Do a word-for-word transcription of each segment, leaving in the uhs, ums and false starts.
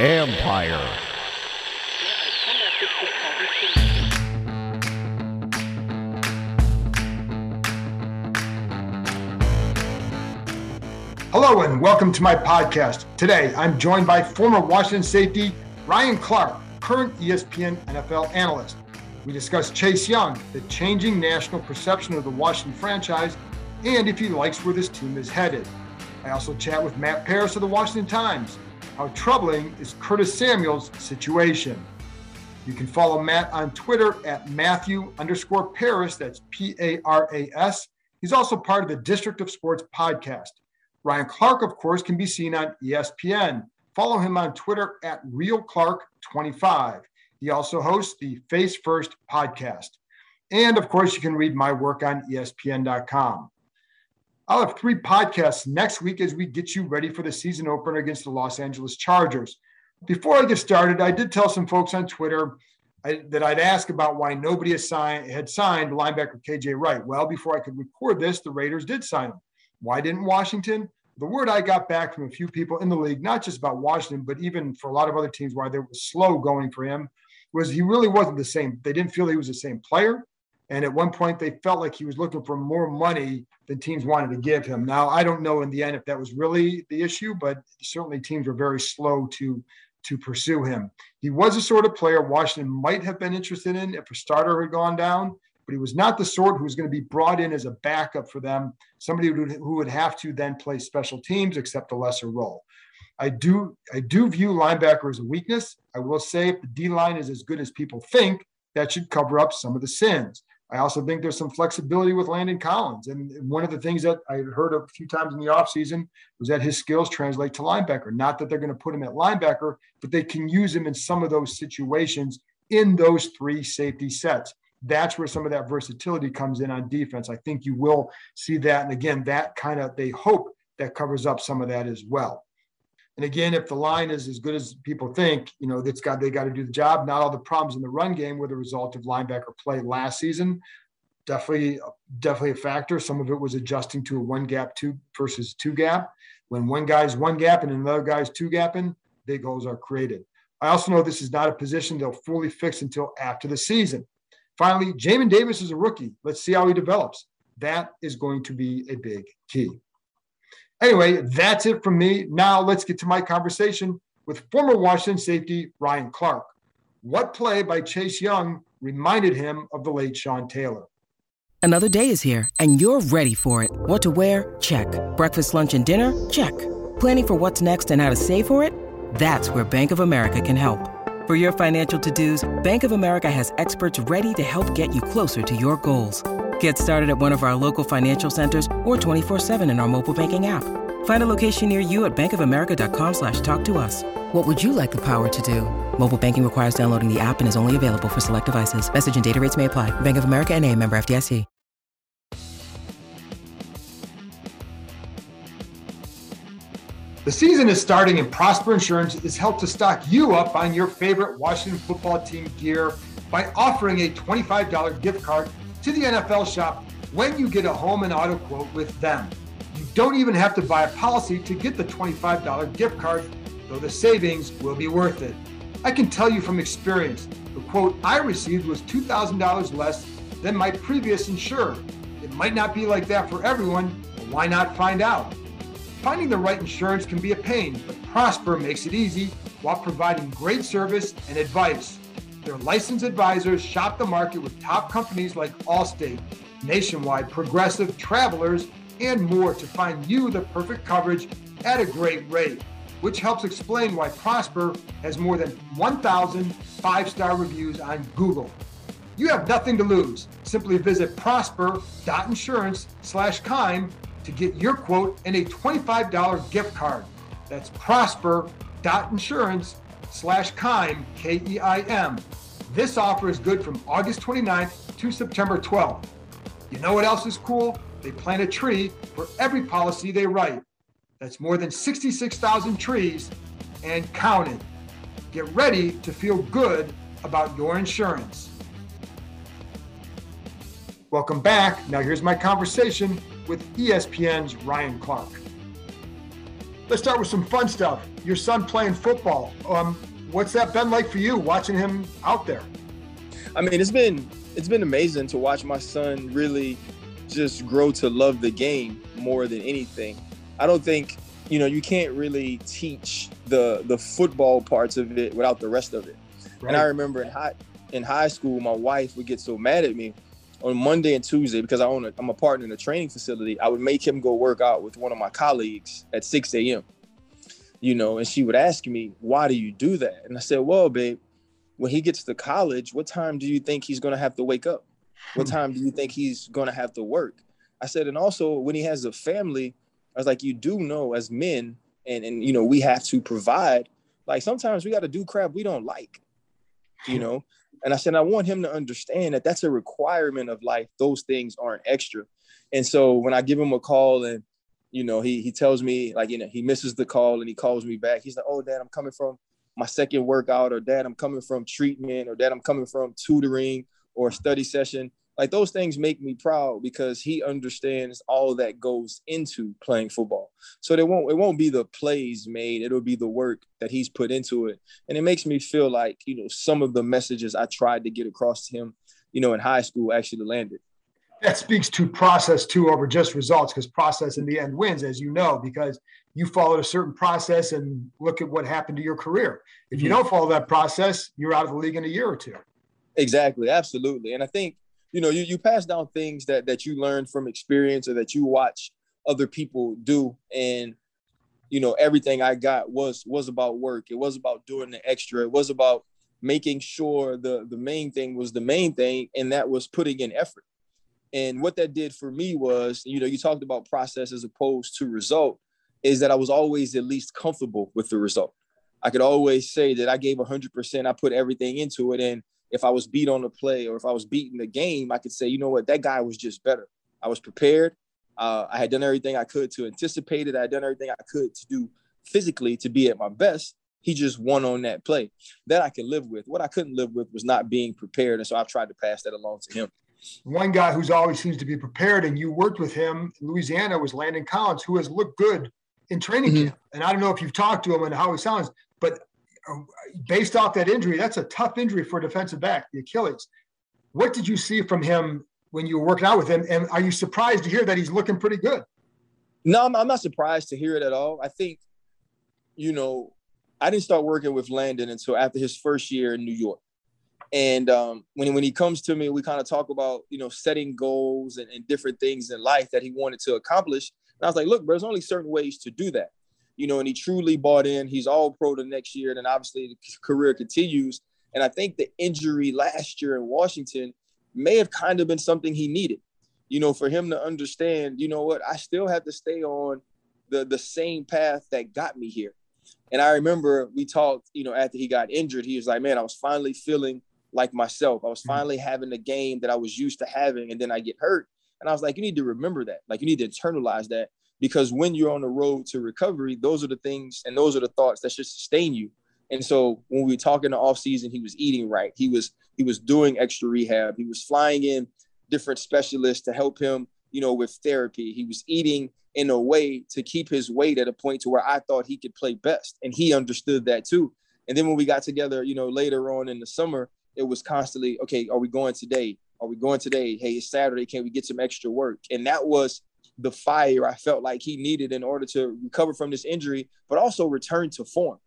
Empire. Hello and welcome to my podcast. Today I'm joined by former Washington safety Ryan Clark, current E S P N N F L analyst. We discuss Chase Young, the changing national perception of the Washington franchise, and if he likes where this team is headed. I also chat with Matt Paris of the Washington Times. How troubling is Curtis Samuel's situation? You can follow Matt on Twitter at Matthew underscore Paris. That's P A R A S. He's also part of the District of Sports podcast. Ryan Clark, of course, can be seen on E S P N. Follow him on Twitter at Real Clark twenty-five. He also hosts the Face First podcast. And, of course, you can read my work on E S P N dot com. I'll have three podcasts next week as we get you ready for the season opener against the Los Angeles Chargers. Before I get started, I did tell some folks on Twitter I, that I'd ask about why nobody has signed, had signed linebacker K J Wright. Well, before I could record this, the Raiders did sign him. Why didn't Washington? The word I got back from a few people in the league, not just about Washington, but even for a lot of other teams why they were slow going for him, was he really wasn't the same. They didn't feel he was the same player. And at one point, they felt like he was looking for more money than teams wanted to give him. Now, I don't know in the end if that was really the issue, but certainly teams were very slow to, to pursue him. He was the sort of player Washington might have been interested in if a starter had gone down, but he was not the sort who was going to be brought in as a backup for them, somebody who would, who would have to then play special teams, accept a lesser role. I do, I do view linebacker as a weakness. I will say if the D-line is as good as people think, that should cover up some of the sins. I also think there's some flexibility with Landon Collins. And one of the things that I heard a few times in the offseason was that his skills translate to linebacker. Not that they're going to put him at linebacker, but they can use him in some of those situations in those three safety sets. That's where some of that versatility comes in on defense. I think you will see that. And again, that kind of, they hope that covers up some of that as well. And again, if the line is as good as people think, you know, that's got, they got to do the job. Not all the problems in the run game were the result of linebacker play last season. Definitely, definitely a factor. Some of it was adjusting to a one gap two versus two gap. When one guy's one gap and another guy's two gapping, big holes are created. I also know this is not a position they'll fully fix until after the season. Finally, Jamin Davis is a rookie. Let's see how he develops. That is going to be a big key. Anyway, that's it from me. Now let's get to my conversation with former Washington safety Ryan Clark. What play by Chase Young reminded him of the late Sean Taylor? Another day is here, and you're ready for it. What to wear? Check. Breakfast, lunch, and dinner? Check. Planning for what's next and how to save for it? That's where Bank of America can help. For your financial to-dos, Bank of America has experts ready to help get you closer to your goals. Get started at one of our local financial centers or twenty-four seven in our mobile banking app. Find a location near you at bankofamerica.com slash talk to us. What would you like the power to do? Mobile banking requires downloading the app and is only available for select devices. Message and data rates may apply. Bank of America N A, member F D I C. The season is starting and Prosper Insurance is helped to stock you up on your favorite Washington football team gear by offering a twenty-five dollars gift card to the N F L shop when you get a home and auto quote with them. You don't even have to buy a policy to get the twenty-five dollars gift card, though the savings will be worth it. I can tell you from experience, the quote I received was two thousand dollars less than my previous insurer. It might not be like that for everyone, but why not find out? Finding the right insurance can be a pain, but Prosper makes it easy while providing great service and advice. Their licensed advisors shop the market with top companies like Allstate, Nationwide, Progressive, Travelers, and more to find you the perfect coverage at a great rate, which helps explain why Prosper has more than one thousand five-star reviews on Google. You have nothing to lose. Simply visit prosper.insurance slash time to get your quote and a twenty-five dollar gift card. That's prosper.insurance slash Keim, K E I M. This offer is good from August twenty-ninth to September twelfth. You know what else is cool? They plant a tree for every policy they write. That's more than sixty-six thousand trees and counting. Get ready to feel good about your insurance. Welcome back. Now here's my conversation with E S P N's Ryan Clark. Let's start with some fun stuff. Your son playing football. Um, what's that been like for you, watching him out there? I mean, it's been it's been amazing to watch my son really just grow to love the game more than anything. I don't think, you know, you can't really teach the the football parts of it without the rest of it. Right. And I remember in high in high school, my wife would get so mad at me on Monday and Tuesday, because I own a, I'm a partner in a training facility. I would make him go work out with one of my colleagues at six a.m., you know, and she would ask me, why do you do that? And I said, well, babe, when he gets to college, what time do you think he's going to have to wake up? What time do you think he's going to have to work? I said, and also when he has a family, I was like, you do know as men, and, and you know, we have to provide, like sometimes we got to do crap we don't like, you know? And I said, I want him to understand that that's a requirement of life. Those things aren't extra. And so when I give him a call and, you know, he he tells me, like, you know, he misses the call and he calls me back. He's like, oh, Dad, I'm coming from my second workout, or Dad, I'm coming from treatment, or Dad, I'm coming from tutoring or a study session. Like those things make me proud, because he understands all that goes into playing football. So they won't, it won't be the plays made. It'll be the work that he's put into it. And it makes me feel like, you know, some of the messages I tried to get across to him, you know, in high school actually landed. That speaks to process too, over just results, because process in the end wins, as you know, because you followed a certain process and look at what happened to your career. If you don't follow that process, you're out of the league in a year or two. Exactly. Absolutely. And I think, you know, you, you pass down things that, that you learn from experience or that you watch other people do. And, you know, everything I got was was about work. It was about doing the extra. It was about making sure the, the main thing was the main thing, and that was putting in effort. And what that did for me was, you know, you talked about process as opposed to result, is that I was always at least comfortable with the result. I could always say that I gave one hundred percent. I put everything into it. And if I was beat on the play, or if I was beating the game, I could say, you know what, that guy was just better. I was prepared. Uh, I had done everything I could to anticipate it. I had done everything I could to do physically to be at my best. He just won on that play. That I could live with. What I couldn't live with was not being prepared. And so I've tried to pass that along to him. One guy who's always seems to be prepared, and you worked with him in Louisiana, was Landon Collins, who has looked good in training mm-hmm. camp. And I don't know if you've talked to him and how he sounds, but based off that injury, that's a tough injury for a defensive back, the Achilles. What did you see from him when you were working out with him? And are you surprised to hear that he's looking pretty good? No, I'm not surprised to hear it at all. I think, you know, I didn't start working with Landon until after his first year in New York. And um, when, when he comes to me, we kind of talk about, you know, setting goals and, and different things in life that he wanted to accomplish. And I was like, look, bro, there's only certain ways to do that. You know, and he truly bought in. He's all pro the next year. And then obviously the career continues. And I think the injury last year in Washington may have kind of been something he needed, you know, for him to understand, you know what, I still have to stay on the, the same path that got me here. And I remember we talked, you know, after he got injured, he was like, man, I was finally feeling like myself. I was finally having the game that I was used to having. And then I get hurt. And I was like, you need to remember that. Like, you need to internalize that. Because when you're on the road to recovery, those are the things and those are the thoughts that should sustain you. And so when we were talking the offseason, he was eating right. He was he was doing extra rehab. He was flying in different specialists to help him, you know, with therapy. He was eating in a way to keep his weight at a point to where I thought he could play best. And he understood that too. And then when we got together, you know, later on in the summer, it was constantly, okay, are we going today? Are we going today? Hey, it's Saturday. Can we get some extra work? And that was the fire I felt like he needed in order to recover from this injury, but also return to form,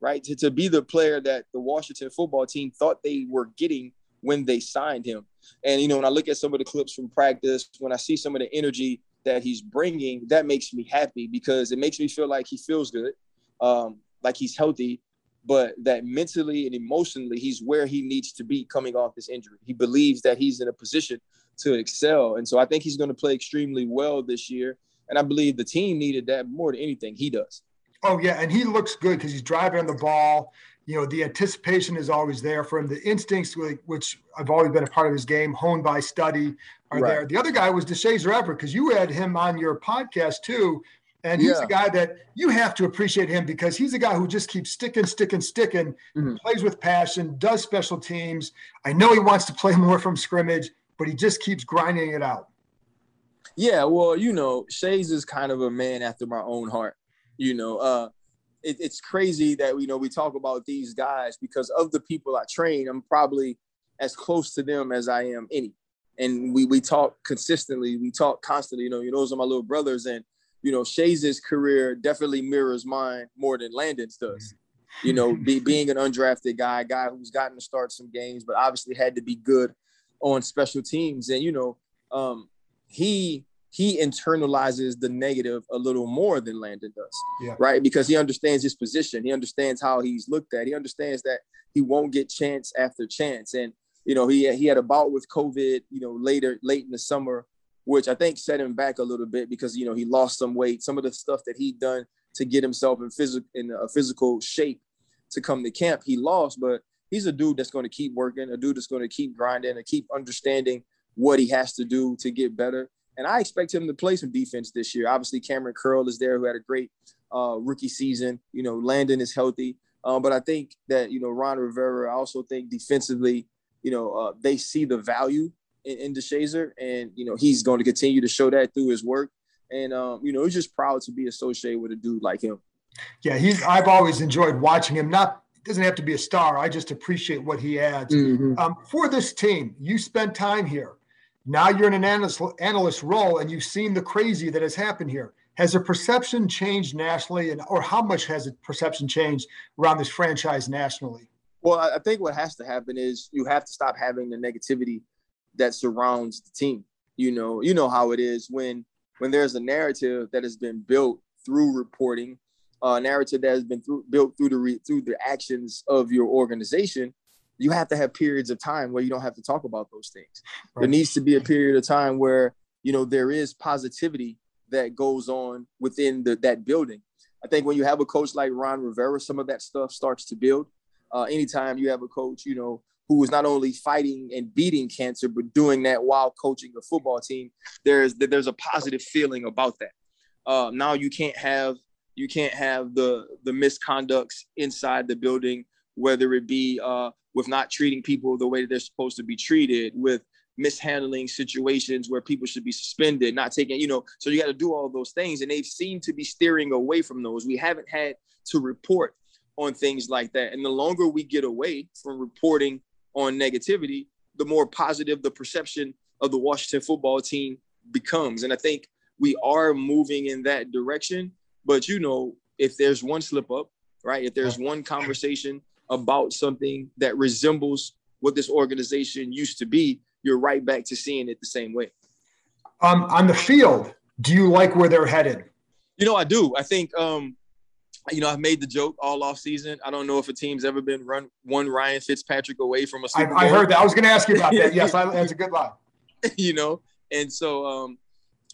right? To, to be the player that the Washington football team thought they were getting when they signed him. And, you know, when I look at some of the clips from practice, when I see some of the energy that he's bringing, that makes me happy, because it makes me feel like he feels good, um, like he's healthy, but that mentally and emotionally, he's where he needs to be coming off this injury. He believes that he's in a position to excel. And so I think he's going to play extremely well this year. And I believe the team needed that more than anything. He does. Oh, yeah, and he looks good because he's driving the ball. You know, the anticipation is always there for him. The instincts, which have always been a part of his game, honed by study, are right there. The other guy was DeShazor Everett, because you had him on your podcast too, and he's yeah. a guy that you have to appreciate him because he's a guy who just keeps sticking, sticking, sticking, mm-hmm. plays with passion, does special teams. I know he wants to play more from scrimmage, but he just keeps grinding it out. Yeah, well, you know, Shays is kind of a man after my own heart. You know, uh, it, it's crazy that, you know, we talk about these guys because of the people I train, I'm probably as close to them as I am any. And we we talk consistently. We talk constantly. You know, you know, those are my little brothers. And, you know, Shays' career definitely mirrors mine more than Landon's does. You know, be, being an undrafted guy, a guy who's gotten to start some games, but obviously had to be good on special teams. And, you know, um, he – he internalizes the negative a little more than Landon does, yeah. right? Because he understands his position. He understands how he's looked at. He understands that he won't get chance after chance. And, you know, he, he had a bout with COVID, you know, later, late in the summer, which I think set him back a little bit because, you know, he lost some weight. Some of the stuff that he'd done to get himself in, phys- in a physical shape to come to camp, he lost. But he's a dude that's going to keep working, a dude that's going to keep grinding and keep understanding what he has to do to get better. And I expect him to play some defense this year. Obviously, Cameron Curl is there, who had a great uh, rookie season. You know, Landon is healthy. Um, but I think that, you know, Ron Rivera, I also think defensively, you know, uh, they see the value in, in DeShazor. And, you know, he's going to continue to show that through his work. And, um, you know, he's just proud to be associated with a dude like him. Yeah, he's. I've always enjoyed watching him. Not doesn't have to be a star. I just appreciate what he adds. Mm-hmm. Um, for this team, you spent time here. Now you're in an analyst, analyst role, and you've seen the crazy that has happened here. Has the perception changed nationally, and or how much has the perception changed around this franchise nationally? Well, I think what has to happen is you have to stop having the negativity that surrounds the team. You know, you know how it is when when there's a narrative that has been built through reporting, a narrative that has been through, built through the re, through the actions of your organization. You have to have periods of time where you don't have to talk about those things. Right. There needs to be a period of time where, you know, there is positivity that goes on within the, that building. I think when you have a coach like Ron Rivera, some of that stuff starts to build. Uh, anytime you have a coach, you know, who is not only fighting and beating cancer, but doing that while coaching a football team, there's there's a positive feeling about that. Uh, now you can't have you can't have the the misconducts inside the building, whether it be uh, with not treating people the way that they're supposed to be treated, with mishandling situations where people should be suspended, not taking, you know, so you got to do all those things. And they've seemed to be steering away from those. We haven't had to report on things like that. And the longer we get away from reporting on negativity, the more positive the perception of the Washington football team becomes. And I think we are moving in that direction. But, you know, if there's one slip up, right, if there's one conversation about something that resembles what this organization used to be, you're right back to seeing it the same way. Um, on the field, do you like where they're headed? You know, I do. I think, um, you know, I've made the joke all offseason. I don't know if a team's ever been run one Ryan Fitzpatrick away from a Super Bowl. I, I heard that. I was going to ask you about that. Yes, I, that's a good line. You know, and so, um,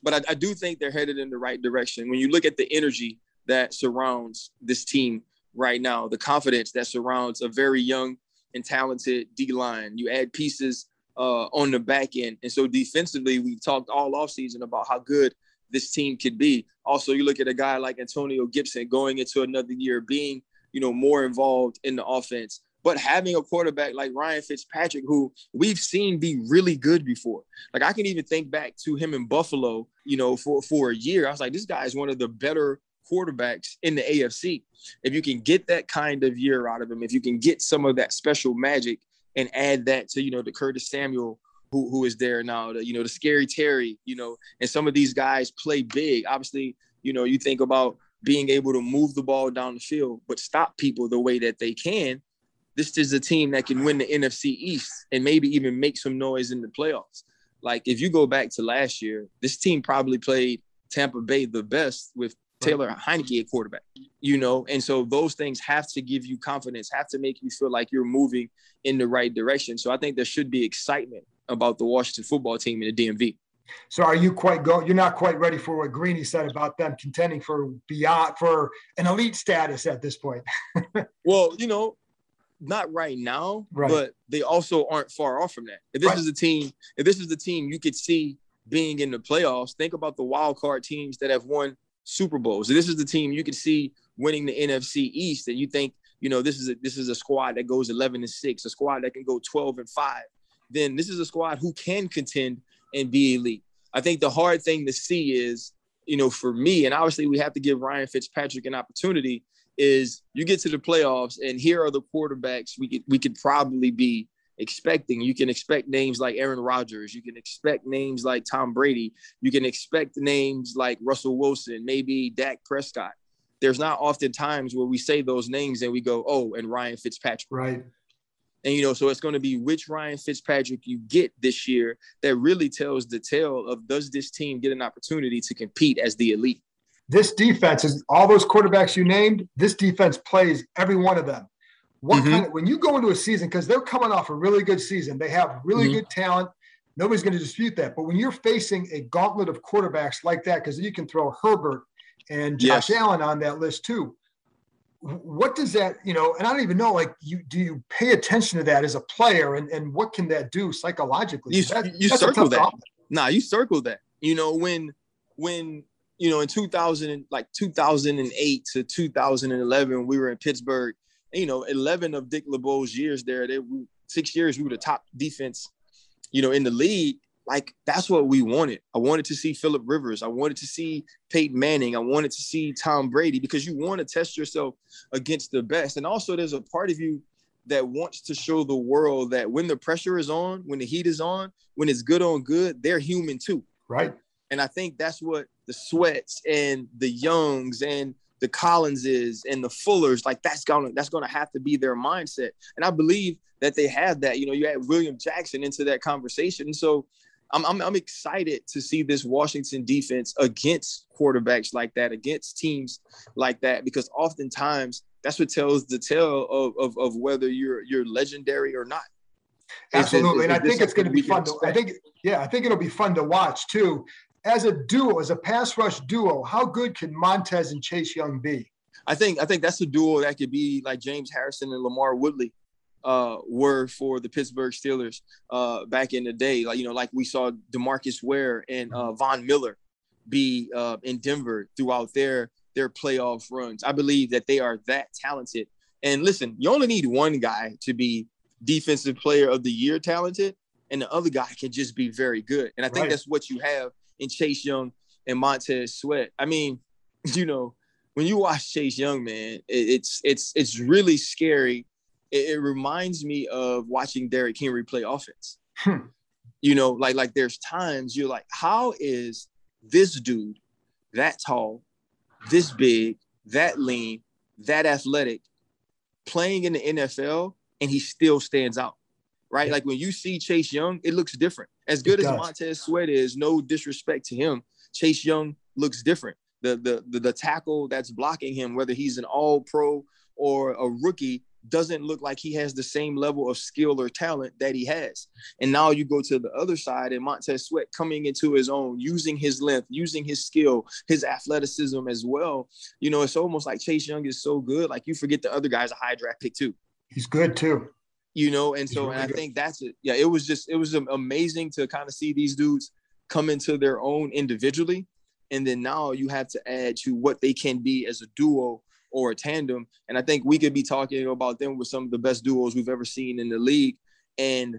but I, I do think they're headed in the right direction. When you look at the energy that surrounds this team right now, the confidence that surrounds a very young and talented D-line. You add pieces uh, on the back end. And so defensively, we've talked all offseason about how good this team could be. Also, you look at a guy like Antonio Gibson going into another year, being, you know, more involved in the offense, but having a quarterback like Ryan Fitzpatrick, who we've seen be really good before. Like, I can even think back to him in Buffalo, you know, for, for a year. I was like, this guy is one of the better quarterbacks in the A F C. If you can get that kind of year out of him, if you can get some of that special magic and add that to, you know, the Curtis Samuel, who who is there now, the, you know, the Scary Terry, you know, and some of these guys play big. Obviously, you know, you think about being able to move the ball down the field, but stop people the way that they can. This is a team that can win the N F C East and maybe even make some noise in the playoffs. Like, if you go back to last year, this team probably played Tampa Bay the best with Taylor Heineke at quarterback, you know, and so those things have to give you confidence, have to make you feel like you're moving in the right direction. So I think there should be excitement about the Washington football team in the D M V. So are you quite go? You're not quite ready for what Greeny said about them contending for beyond for an elite status at this point. Well, you know, not right now, right. But they also aren't far off from that. If this right. is a team, if this is the team you could see being in the playoffs, think about the wild card teams that have won Super Bowls. If this is the team you could see winning the N F C East, and you think, you know, this is a, this is a squad that goes eleven and six, a squad that can go twelve and five. Then this is a squad who can contend and be elite. I think the hard thing to see is, you know, for me, and obviously we have to give Ryan Fitzpatrick an opportunity, is you get to the playoffs and here are the quarterbacks we could, we could probably be expecting. You can expect names like Aaron Rodgers. You can expect names like Tom Brady. You can expect names like Russell Wilson, maybe Dak Prescott. There's not often times where we say those names and we go, oh, and Ryan Fitzpatrick. Right. And, you know, so it's going to be which Ryan Fitzpatrick you get this year that really tells the tale of, does this team get an opportunity to compete as the elite? This defense is all those quarterbacks you named. This defense plays every one of them. What mm-hmm. kind of, when you go into a season, because they're coming off a really good season, they have really mm-hmm. good talent. Nobody's going to dispute that. But when you're facing a gauntlet of quarterbacks like that, because you can throw Herbert and Josh yes. Allen on that list too. What does that, you know, and I don't even know, like, you do you pay attention to that as a player, and, and what can that do psychologically? You, that, you circle that. Problem. Nah, you circle that. You know, when, when, you know, in two thousand, like two thousand eight to two thousand eleven, we were in Pittsburgh, and, you know, eleven of Dick LeBeau's years there, they were, six years, we were the top defense, you know, in the league. Like, that's what we wanted. I wanted to see Philip Rivers. I wanted to see Peyton Manning. I wanted to see Tom Brady, because you want to test yourself against the best. And also there's a part of you that wants to show the world that when the pressure is on, when the heat is on, when it's good on good, they're human too. Right. And I think that's what the Sweats and the Youngs and the Collinses and the Fullers, like, that's going to, that's going to have to be their mindset. And I believe that they have that. You know, you add William Jackson into that conversation. And so I'm, I'm I'm excited to see this Washington defense against quarterbacks like that, against teams like that, because oftentimes that's what tells the tale of of, of whether you're you're legendary or not. Absolutely, is, is, is and I think it's going to be fun. To, I think yeah, I think it'll be fun to watch too. As a duo, as a pass rush duo, how good can Montez and Chase Young be? I think I think that's a duo that could be like James Harrison and Lamar Woodley. Uh, were for the Pittsburgh Steelers uh, back in the day. Like, you know, like we saw DeMarcus Ware and uh, Von Miller be uh, in Denver throughout their, their playoff runs. I believe that they are that talented. And listen, you only need one guy to be defensive player of the year talented, and the other guy can just be very good. And I think right. that's what you have in Chase Young and Montez Sweat. I mean, you know, when you watch Chase Young, man, it, it's, it's, it's really scary. It reminds me of watching Derrick Henry play offense. Hmm. You know, like, like there's times you're like, how is this dude that tall, this big, that lean, that athletic, playing in the N F L, and he still stands out, right? Yeah. Like, when you see Chase Young, it looks different. As good as Montez Sweat is, no disrespect to him, Chase Young looks different. The, the, the, the tackle that's blocking him, whether he's an all-pro or a rookie, doesn't look like he has the same level of skill or talent that he has. And now you go to the other side, and Montez Sweat coming into his own, using his length, using his skill, his athleticism as well. You know, it's almost like Chase Young is so good, like, you forget the other guy's a high draft pick too. He's good too. You know, and so, really and I good. think that's it. Yeah, it was just, it was amazing to kind of see these dudes come into their own individually. And then now you have to add to what they can be as a duo or a tandem. And I think we could be talking about them with some of the best duos we've ever seen in the league. And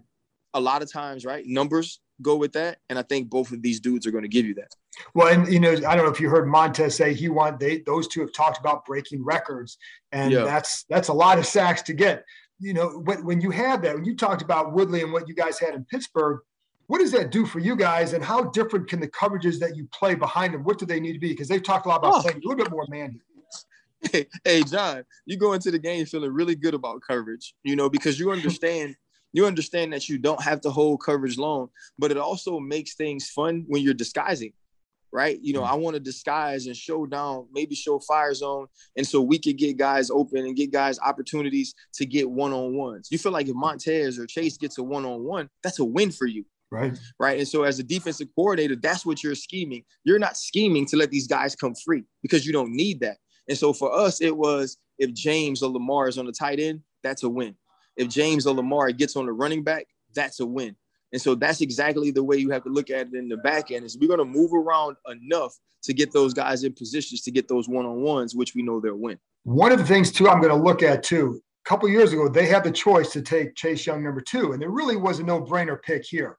a lot of times, right, numbers go with that. And I think both of these dudes are going to give you that. Well, and, you know, I don't know if you heard Montez say he want, they, those two have talked about breaking records. And yeah. that's, that's a lot of sacks to get. You know, when, when you have that, when you talked about Woodley and what you guys had in Pittsburgh, what does that do for you guys, and how different can the coverages that you play behind them, what do they need to be? Because they've talked a lot about oh. playing a little bit more man. Hey, hey, John, you go into the game feeling really good about coverage, you know, because you understand, you understand that you don't have to hold coverage long, but it also makes things fun when you're disguising, right? You know, I want to disguise and show down, maybe show fire zone. And so we could get guys open and get guys opportunities to get one-on-ones. You feel like if Montez or Chase gets a one-on-one, that's a win for you. Right. Right. And so as a defensive coordinator, that's what you're scheming. You're not scheming to let these guys come free because you don't need that. And so for us, it was if James or Lamar is on the tight end, that's a win. If James or Lamar gets on the running back, that's a win. And so that's exactly the way you have to look at it in the back end is we're going to move around enough to get those guys in positions to get those one-on-ones, which we know they'll win. One of the things, too, I'm going to look at, too, a couple of years ago, they had the choice to take Chase Young number two, and there really was a no-brainer pick here.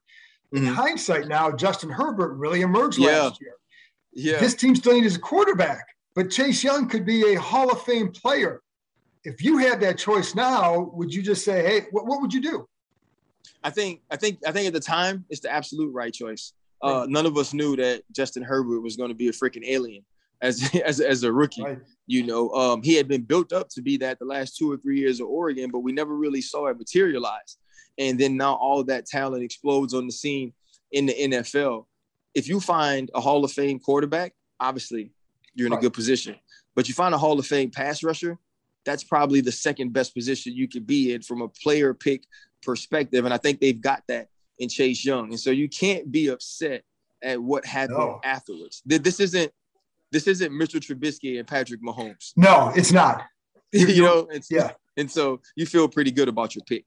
In mm-hmm. hindsight now, Justin Herbert really emerged yeah. last year. Yeah. This team still needs a quarterback, but Chase Young could be a Hall of Fame player. If you had that choice now, would you just say, hey, what, what would you do? I think I think I think at the time it's the absolute right choice. Uh, right. None of us knew that Justin Herbert was going to be a freaking alien as as as a rookie. Right. You know, um, he had been built up to be that the last two or three years of Oregon, but we never really saw it materialize. And then now all that talent explodes on the scene in the N F L. If you find a Hall of Fame quarterback, obviously you're in right. a good position. But you find a Hall of Fame pass rusher, that's probably the second best position you could be in from a player pick perspective, and I think they've got that in Chase Young. And so you can't be upset at what happened no. afterwards. This isn't this isn't Mitchell Trubisky and Patrick Mahomes. No, it's not. you know, it's, yeah. And so you feel pretty good about your pick.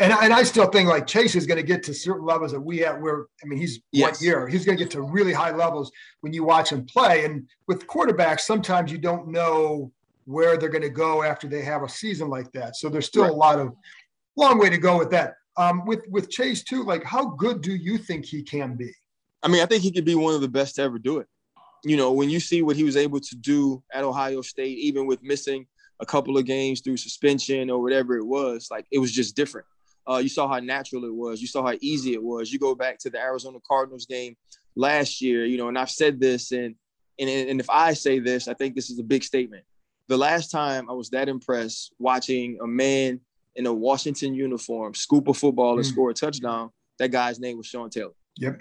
And and I still think like Chase is going to get to certain levels that we at where I mean he's yes. one year he's going to get to really high levels when you watch him play. And with quarterbacks, sometimes you don't know where they're going to go after they have a season like that. So there's still right. a lot of long way to go with that. Um, with with Chase too, like how good do you think he can be? I mean, I think he could be one of the best to ever do it. You know, when you see what he was able to do at Ohio State, even with missing a couple of games through suspension or whatever it was, like it was just different. Uh, you saw how natural it was. You saw how easy it was. You go back to the Arizona Cardinals game last year, you know, and I've said this, and and and if I say this, I think this is a big statement. The last time I was that impressed watching a man in a Washington uniform, scoop a football and mm. score a touchdown, that guy's name was Sean Taylor. Yep.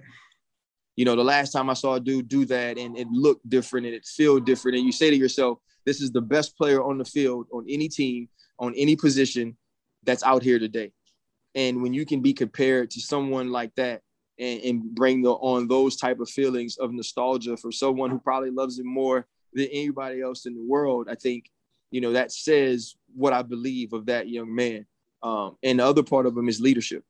You know, the last time I saw a dude do that and it looked different and it felt different, and you say to yourself, this is the best player on the field, on any team, on any position that's out here today. And when you can be compared to someone like that and, and bring the, on those type of feelings of nostalgia for someone who probably loves it more than anybody else in the world, I think, you know, that says what I believe of that young man. Um, and the other part of him is leadership.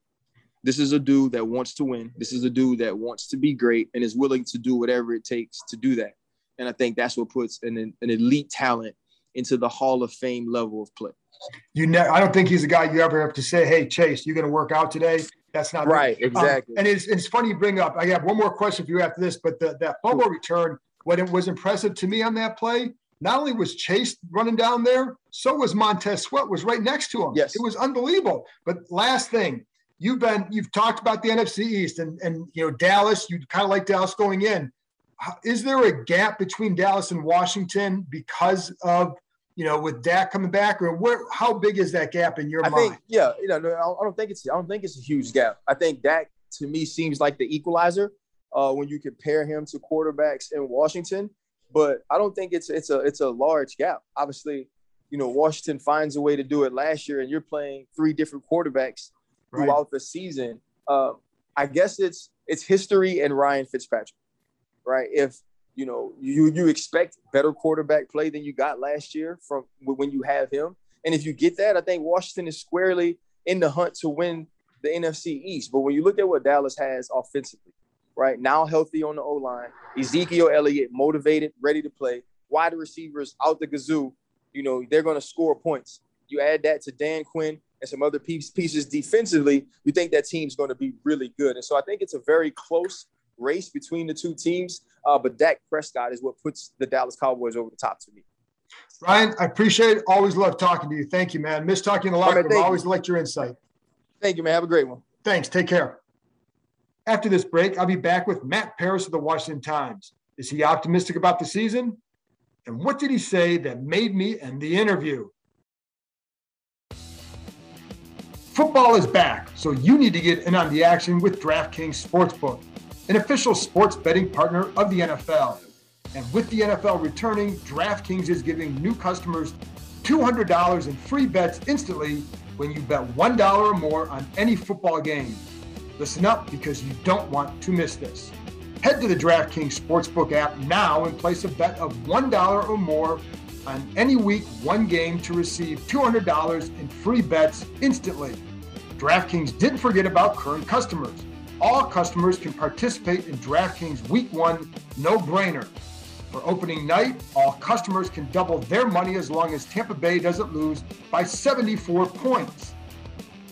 This is a dude that wants to win. This is a dude that wants to be great and is willing to do whatever it takes to do that. And I think that's what puts an, an elite talent into the Hall of Fame level of play. You know, ne- I don't think he's a guy you ever have to say, hey, Chase, you're going to work out today. That's not right. Me. Exactly. Um, and it's, it's funny you bring up, I have one more question for you after this, but the, that fumble cool. return, what it was impressive to me on that play, not only was Chase running down there, so was Montez Sweat was right next to him. Yes. It was unbelievable. But last thing, you've been you've talked about the N F C East and, and you know Dallas, you kind of like Dallas going in. Is there a gap between Dallas and Washington because of, you know, with Dak coming back, or where, how big is that gap in your I mind? Think, yeah, you know, I don't think it's I don't think it's a huge gap. I think Dak to me seems like the equalizer uh, when you compare him to quarterbacks in Washington. But I don't think it's it's a it's a large gap. Obviously, you know, Washington finds a way to do it last year, and you're playing three different quarterbacks throughout right. the season. Uh, I guess it's it's history and Ryan Fitzpatrick, right? If you know you you expect better quarterback play than you got last year from when you have him, and if you get that, I think Washington is squarely in the hunt to win the N F C East. But when you look at what Dallas has offensively. Right now, healthy on the O line, Ezekiel Elliott motivated, ready to play. Wide receivers out the gazoo, you know they're going to score points. You add that to Dan Quinn and some other piece, pieces defensively, you think that team's going to be really good. And so I think it's a very close race between the two teams. Uh, but Dak Prescott is what puts the Dallas Cowboys over the top to me. Ryan, I appreciate it. Always love talking to you. Thank you, man. Miss talking a lot. I always like your insight. Thank you, man. Have a great one. Thanks. Take care. After this break, I'll be back with Matt Paris of the Washington Times. Is he optimistic about the season? And what did he say that made me end the interview? Football is back, so you need to get in on the action with DraftKings Sportsbook, an official sports betting partner of the N F L. And with the N F L returning, DraftKings is giving new customers two hundred dollars in free bets instantly when you bet one dollar or more on any football game. Listen up, because you don't want to miss this. Head to the DraftKings Sportsbook app now and place a bet of one dollar or more on any week one game to receive two hundred dollars in free bets instantly. DraftKings didn't forget about current customers. All customers can participate in DraftKings Week one no-brainer. For opening night, all customers can double their money as long as Tampa Bay doesn't lose by seventy-four points.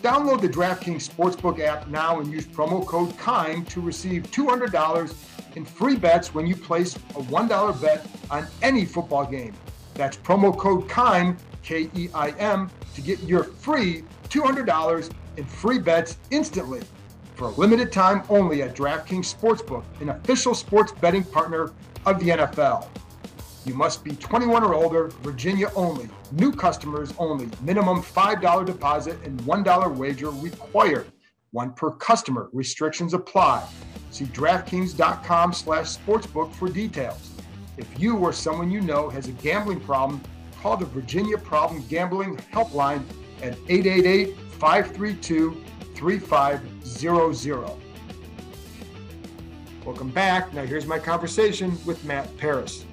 Download the DraftKings Sportsbook app now and use promo code KIND to receive two hundred dollars in free bets when you place a one dollar bet on any football game. That's promo code KIND, K E I M, to get your free two hundred dollars in free bets instantly for a limited time only at DraftKings Sportsbook, an official sports betting partner of the N F L. You must be twenty-one or older, Virginia only, new customers only, minimum five dollars deposit and one dollar wager required, one per customer. Restrictions apply. See DraftKings.com slash sportsbook for details. If you or someone you know has a gambling problem, call the Virginia Problem Gambling Helpline at eight eight eight, five three two, three five zero zero. Welcome back. Now here's my conversation with Matt Paris.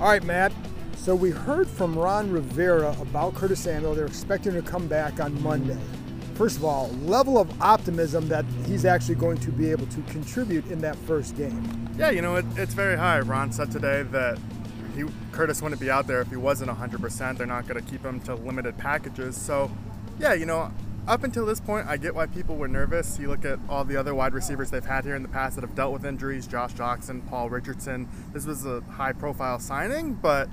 All right, Matt. So we heard from Ron Rivera about Curtis Samuel. They're expecting him to come back on Monday. First of all, level of optimism that he's actually going to be able to contribute in that first game. Yeah, you know, it, it's very high. Ron said today that he, Curtis wouldn't be out there if he wasn't one hundred percent. They're not going to keep him to limited packages. So, yeah, you know, up until this point, I get why people were nervous. You look at all the other wide receivers they've had here in the past that have dealt with injuries, Josh Johnson, Paul Richardson. This was a high-profile signing, but,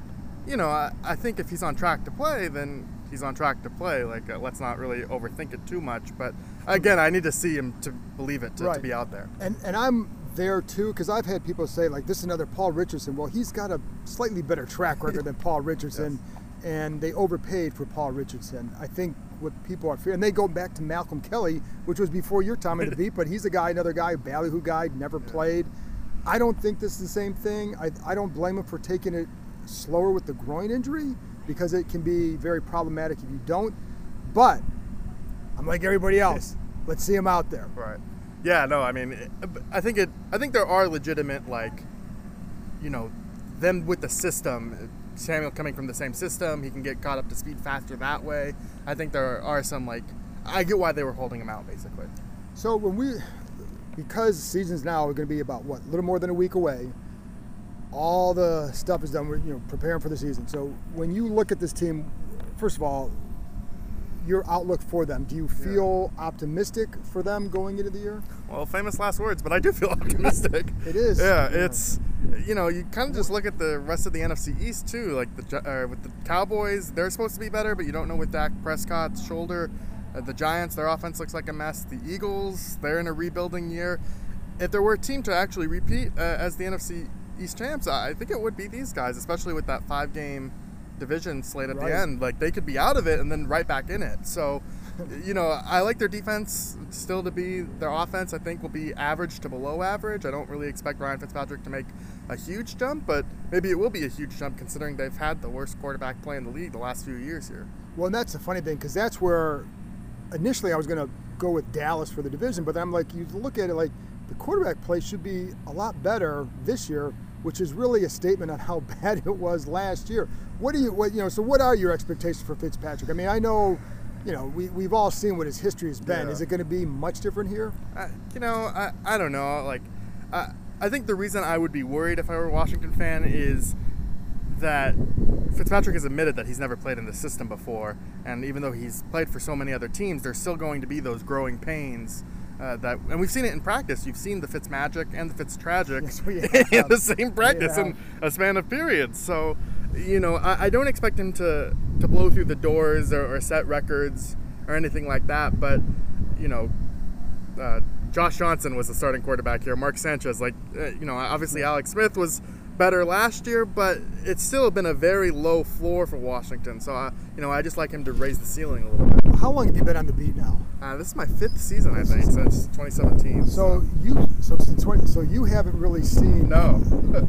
you know, I, I think if he's on track to play, then he's on track to play. Like, uh, let's not really overthink it too much. But, again, I need to see him to believe it, to, right. to be out there. And and I'm there, too, because I've had people say, like, this is another Paul Richardson. Well, he's got a slightly better track record than Paul Richardson, yes. and they overpaid for Paul Richardson. I think what people are fearing. And they go back to Malcolm Kelly, which was before your time in the beat, but he's a guy, another guy, ballyhoo guy, never played. I don't think this is the same thing. I, I don't blame him for taking it slower with the groin injury, because it can be very problematic if you don't. But I'm like everybody else. Let's see him out there. Right. Yeah, no, I mean, I think it, I think there are legitimate, like, you know, them with the system. Samuel coming from the same system, he can get caught up to speed faster that way. I think there are some, like, I get why they were holding him out, basically. So when we, because seasons now are going to be about, what, a little more than a week away, all the stuff is done, we're, you know, preparing for the season. So when you look at this team, first of all, your outlook for them, do you feel yeah. optimistic for them going into the year? Well, famous last words, but I do feel optimistic. It is. Yeah, yeah, it's, you know, you kind of just look at the rest of the N F C East, too. Like, the uh, with the Cowboys, they're supposed to be better, but you don't know with Dak Prescott's shoulder. Uh, the Giants, their offense looks like a mess. The Eagles, they're in a rebuilding year. If there were a team to actually repeat uh, as the N F C East champs, I think it would be these guys, especially with that five-game division slate at right. the end. Like, they could be out of it and then right back in it. So, you know, I like their defense still to be, their offense I think will be average to below average. I don't really expect Ryan Fitzpatrick to make a huge jump, but maybe it will be a huge jump considering they've had the worst quarterback play in the league the last few years here. Well, and that's the funny thing, because that's where initially I was going to go with Dallas for the division, but then I'm like, you look at it like the quarterback play should be a lot better this year, which is really a statement on how bad it was last year. What do you, what, you know, so what are your expectations for Fitzpatrick? I mean, I know, you know, we, we've all seen what his history has been. Yeah. Is it going to be much different here? Uh, you know, I, I don't know. Like, uh, I think the reason I would be worried if I were a Washington fan is that Fitzpatrick has admitted that he's never played in the system before. And even though he's played for so many other teams, there's still going to be those growing pains. Uh, that, and we've seen it in practice. You've seen the Fitz magic and the Fitz tragic yes, in the same practice in a span of periods. So, you know, I, I don't expect him to, to blow through the doors or, or set records or anything like that. But, you know, uh, Josh Johnson was the starting quarterback here. Mark Sanchez, like, uh, you know, obviously Alex Smith was better last year, but it's still been a very low floor for Washington. So, I, you know, I just like him to raise the ceiling a little bit. How long have you been on the beat now? Uh, this is my fifth season, I think, since twenty seventeen. So, so. you, so since twenty, so you haven't really seen no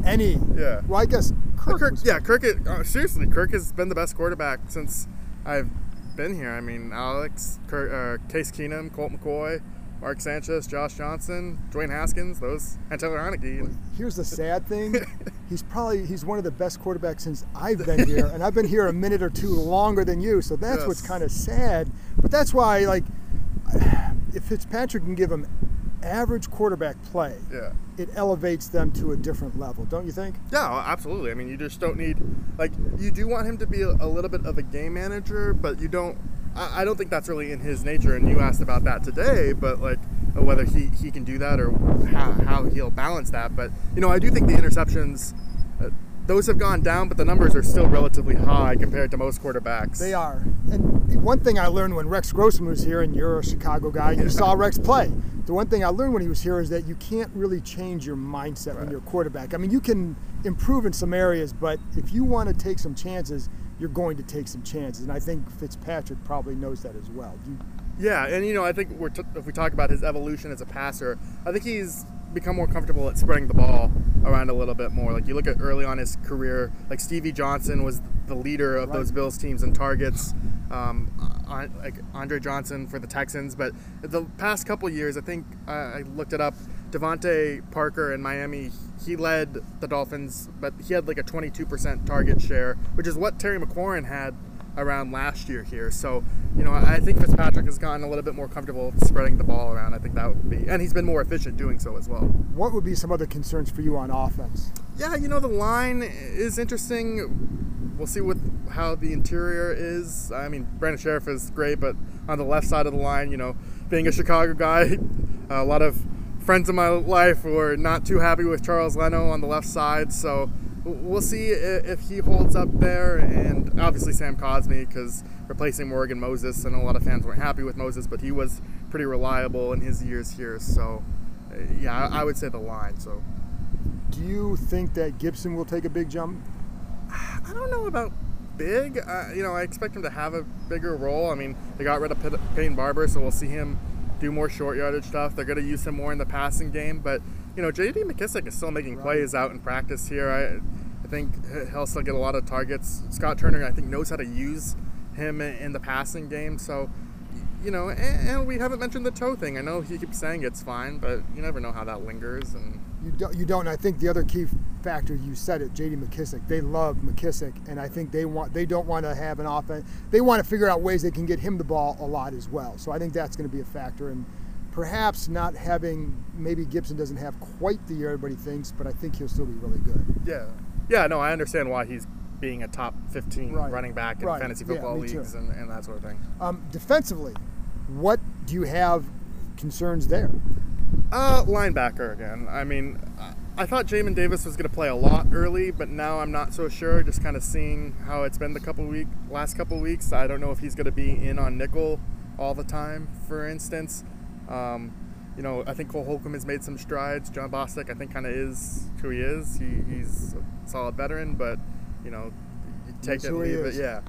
any. Yeah. Well, I guess Kirk. Kirk yeah, Kirk. Is, uh, seriously, Kirk has been the best quarterback since I've been here. I mean, Alex, Kirk, uh, Case Keenum, Colt McCoy, Mark Sanchez, Josh Johnson, Dwayne Haskins, those, and Taylor Heinicke. Well, here's the sad thing. He's probably, he's one of the best quarterbacks since I've been here, and I've been here a minute or two longer than you, so that's yes. what's kind of sad. But that's why, like, if Fitzpatrick can give him average quarterback play, yeah. it elevates them to a different level, don't you think? Yeah, absolutely. I mean, you just don't need, like, you do want him to be a, a little bit of a game manager, but you don't, I don't think that's really in his nature, and you asked about that today, but like whether he, he can do that or how, how he'll balance that. But, you know, I do think the interceptions, uh, those have gone down, but the numbers are still relatively high compared to most quarterbacks. They are. And one thing I learned when Rex Grossman was here, and you're a Chicago guy, you yeah. saw Rex play. The one thing I learned when he was here is that you can't really change your mindset right. when you're a quarterback. I mean, you can improve in some areas, but if you want to take some chances, you're going to take some chances, and I think Fitzpatrick probably knows that as well. You... Yeah, and you know, I think we're t- if we talk about his evolution as a passer, I think he's become more comfortable at spreading the ball around a little bit more. Like you look at early on his career, like Stevie Johnson was the leader of right. those Bills teams in targets, um, on, like Andre Johnson for the Texans. But the past couple years, I think uh, I looked it up. Devontae Parker in Miami, he led the Dolphins, but he had like a twenty-two percent target share, which is what Terry McLaurin had around last year here. So, you know, I think Fitzpatrick has gotten a little bit more comfortable spreading the ball around. I think that would be, and he's been more efficient doing so as well. What would be some other concerns for you on offense? Yeah, you know, the line is interesting. We'll see what how the interior is. I mean, Brandon Sheriff is great, but on the left side of the line, you know, being a Chicago guy, a lot of friends in my life were not too happy with Charles Leno on the left side, so we'll see if he holds up there, and obviously Sam Cosmi, because replacing Morgan Moses, and a lot of fans weren't happy with Moses, but he was pretty reliable in his years here, so yeah, I would say the line. So, do you think that Gibson will take a big jump? I don't know about big. Uh, you know, I expect him to have a bigger role. I mean, they got rid of Peyton Barber, so we'll see him do more short yardage stuff. They're going to use him more in the passing game, but you know, J D. McKissic is still making right. plays out in practice here. I, I think he'll still get a lot of targets. Scott Turner, I think, knows how to use him in the passing game. So, you know, and, and we haven't mentioned the toe thing. I know he keeps saying it's fine, but you never know how that lingers. And you don't. You don't. I think the other key factor, you said it, J D. McKissic. They love McKissic, and I think they want. They don't want to have an offense. They want to figure out ways they can get him the ball a lot as well. So I think that's going to be a factor, and perhaps not having maybe Gibson doesn't have quite the year everybody thinks, but I think he'll still be really good. Yeah, yeah. No, I understand why he's being a top fifteen right. running back in right. fantasy football yeah, leagues and, and that sort of thing. Um, defensively, what do you have concerns there? Uh, linebacker again. I mean, I thought Jamin Davis was going to play a lot early, but now I'm not so sure. Just kind of seeing how it's been the couple week, last couple weeks. I don't know if he's going to be in on nickel all the time, for instance. Um, you know, I think Cole Holcomb has made some strides. John Bostic, I think, kind of is who he is. He, he's a solid veteran, but, you know, you take it and leave it. Yeah.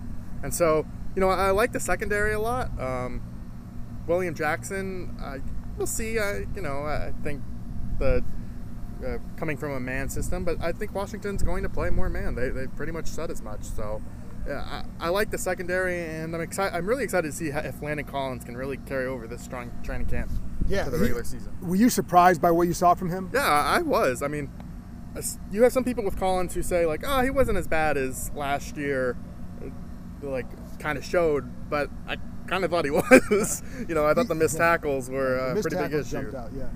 And so, you know, I like the secondary a lot. Um, William Jackson, I... We'll see. I, you know, I think the uh, coming from a man system, but I think Washington's going to play more man. They they pretty much said as much. So, yeah, I, I like the secondary, and I'm excited. I'm really excited to see how, if Landon Collins can really carry over this strong training camp yeah, to the regular he, season. Were you surprised by what you saw from him? Yeah, I was. I mean, you have some people with Collins who say like, oh, he wasn't as bad as last year, like kind of showed, but I. kind of thought he was. You know, I thought the missed tackles were uh, a pretty big issue. Jumped out, yeah.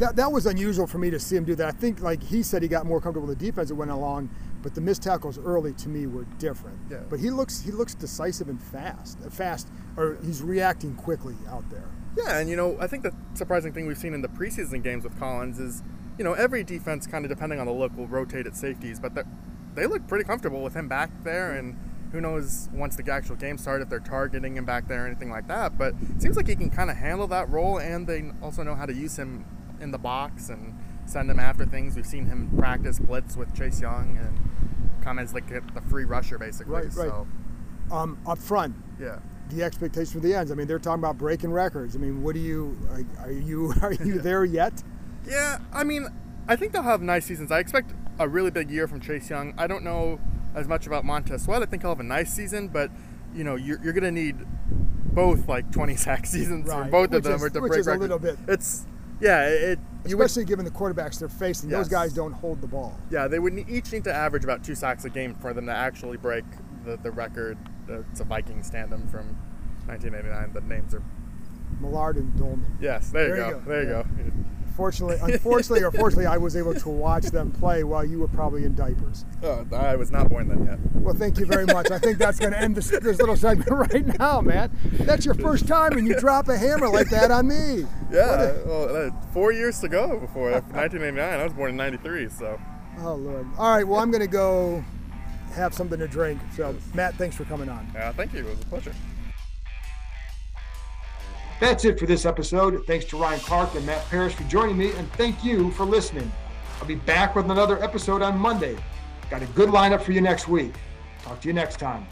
That that was unusual for me to see him do that. I think, like he said, he got more comfortable with the defense that went along, but the missed tackles early to me were different. Yeah. But he looks he looks decisive and fast, fast, or he's reacting quickly out there. Yeah, and you know, I think the surprising thing we've seen in the preseason games with Collins is, you know, every defense kind of depending on the look will rotate at safeties, but they look pretty comfortable with him back there and. Who knows once the actual game starts if they're targeting him back there or anything like that. But it seems like he can kind of handle that role, and they also know how to use him in the box and send him after things. We've seen him practice blitz with Chase Young and comments like the free rusher, basically. Right, right. So, um, up front, yeah. the expectation for the ends. I mean, they're talking about breaking records. I mean, what do you – are you are you yeah. there yet? Yeah, I mean, I think they'll have nice seasons. I expect a really big year from Chase Young. I don't know – as much about Montez Sweat. I think he'll have a nice season, but you know, you're, you're going to need both like twenty sack seasons, right. or both which of them is, are to which break is records. A little bit. It's yeah, it especially would, given the quarterbacks they're facing, yes. those guys don't hold the ball. Yeah, they would each need to average about two sacks a game for them to actually break the the record. Uh, it's a Vikings tandem from nineteen eighty-nine. The names are Millard and Dolman. Yes, there you there go. go. There you yeah. go. Fortunately, unfortunately, or fortunately, I was able to watch them play while you were probably in diapers. Oh, I was not born then yet. Well, thank you very much. I think that's going to end this, this little segment right now, man. That's your first time, and you drop a hammer like that on me. Yeah, a, well, four years to go before nineteen eighty-nine. I was born in ninety-three, so. Oh Lord! All right. Well, I'm going to go have something to drink. So, Matt, thanks for coming on. Yeah, uh, thank you. It was a pleasure. That's it for this episode. Thanks to Ryan Clark and Matt Paris for joining me, and thank you for listening. I'll be back with another episode on Monday. Got a good lineup for you next week. Talk to you next time.